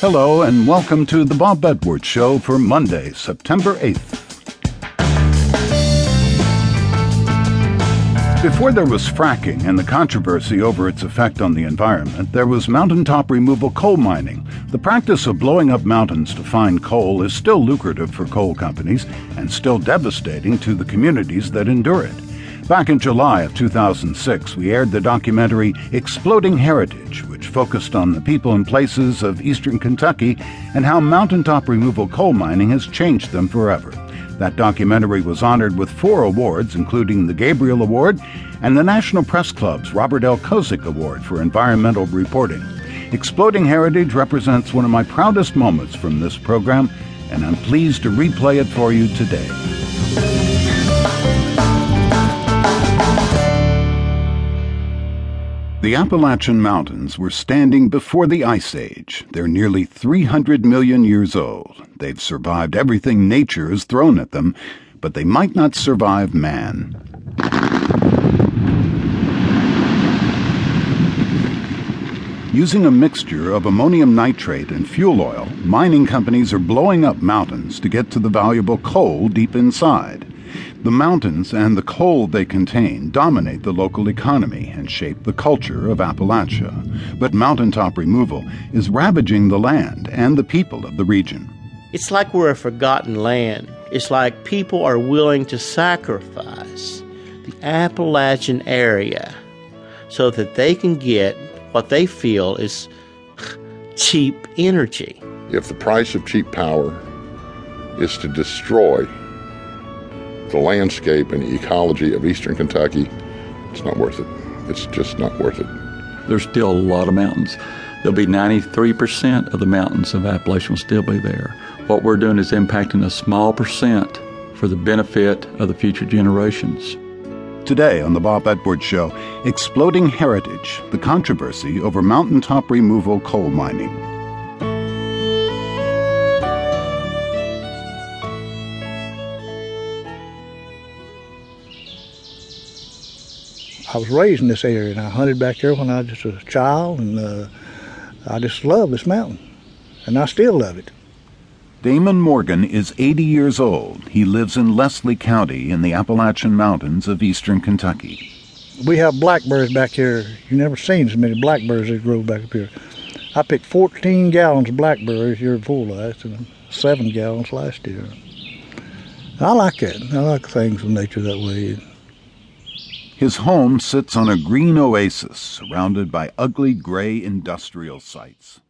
Hello and welcome to the Bob Edwards Show for Monday, September 8th. Before there was fracking and the controversy over its effect on the environment, there was mountaintop removal coal mining. The practice of blowing up mountains to find coal is still lucrative for coal companies and still devastating to the communities that endure it. Back in July of 2006, we aired the documentary Exploding Heritage, which focused on the people and places of eastern Kentucky and how mountaintop removal coal mining has changed them forever. That documentary was honored with 4 awards, including the Gabriel Award and the National Press Club's Robert L. Kozak Award for environmental reporting. Exploding Heritage represents one of my proudest moments from this program, and I'm pleased to replay it for you today. The Appalachian Mountains were standing before the Ice Age. They're nearly 300 million years old. They've survived everything nature has thrown at them, but they might not survive man. Using a mixture of ammonium nitrate and fuel oil, mining companies are blowing up mountains to get to the valuable coal deep inside. The mountains and the coal they contain dominate the local economy and shape the culture of Appalachia. But mountaintop removal is ravaging the land and the people of the region. It's like we're a forgotten land. It's like people are willing to sacrifice the Appalachian area so that they can get what they feel is cheap energy. If the price of cheap power is to destroy the landscape and the ecology of eastern Kentucky, it's not worth it. It's just not worth it. There's still a lot of mountains. There'll be 93% of the mountains of Appalachia will still be there. What we're doing is impacting a small percent for the benefit of the future generations. Today on the Bob Edwards Show, Exploding Heritage, the controversy over mountaintop removal coal mining. I was raised in this area, and I hunted back there when I was just a child, and I just loved this mountain, and I still love it. Damon Morgan is 80 years old. He lives in Leslie County in the Appalachian Mountains of eastern Kentucky. We have blackberries back here. You've never seen as many blackberries that grow back up here. I picked 14 gallons of blackberries year before last, and 7 gallons last year. I like that. I like things in nature that way. His home sits on a green oasis surrounded by ugly gray industrial sites.